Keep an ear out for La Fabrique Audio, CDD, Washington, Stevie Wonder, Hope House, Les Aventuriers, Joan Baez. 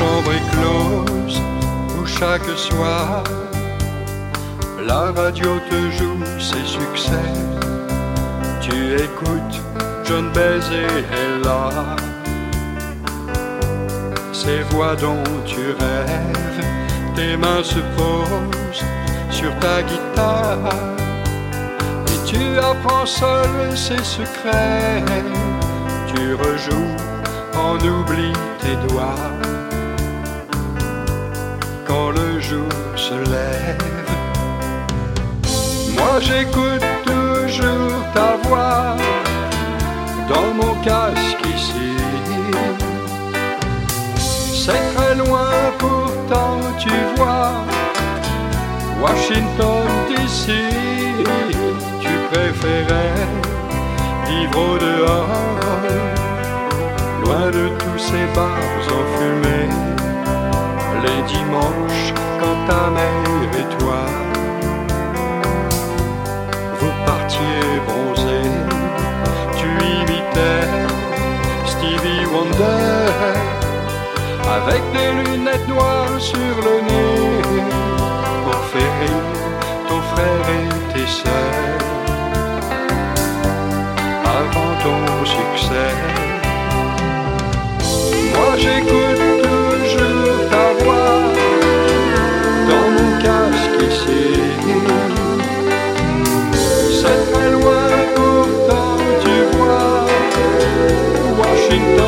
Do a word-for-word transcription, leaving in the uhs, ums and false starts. chambre est close, où chaque soir la radio te joue ses succès. Tu écoutes Joan Baez et elle là, ces voix dont tu rêves. Tes mains se posent sur ta guitare et tu apprends seul ses secrets. Tu rejoues, en oublie tes doigts. Quand le jour se lève, moi j'écoute toujours ta voix dans mon casque ici. C'est très loin, pourtant tu vois Washington D C. Tu préférais vivre au dehors, loin de tous ces bars enfumés, les dimanches quand ta mère et toi vous partiez bronzer. Tu imitais Stevie Wonder avec des lunettes noires sur le nez, pour faire rire ton frère et tes sœurs avant ton succès. Moi j'écoute toujours ta voix dans mon casque ici. C'est très loin, pourtant tu vois Washington.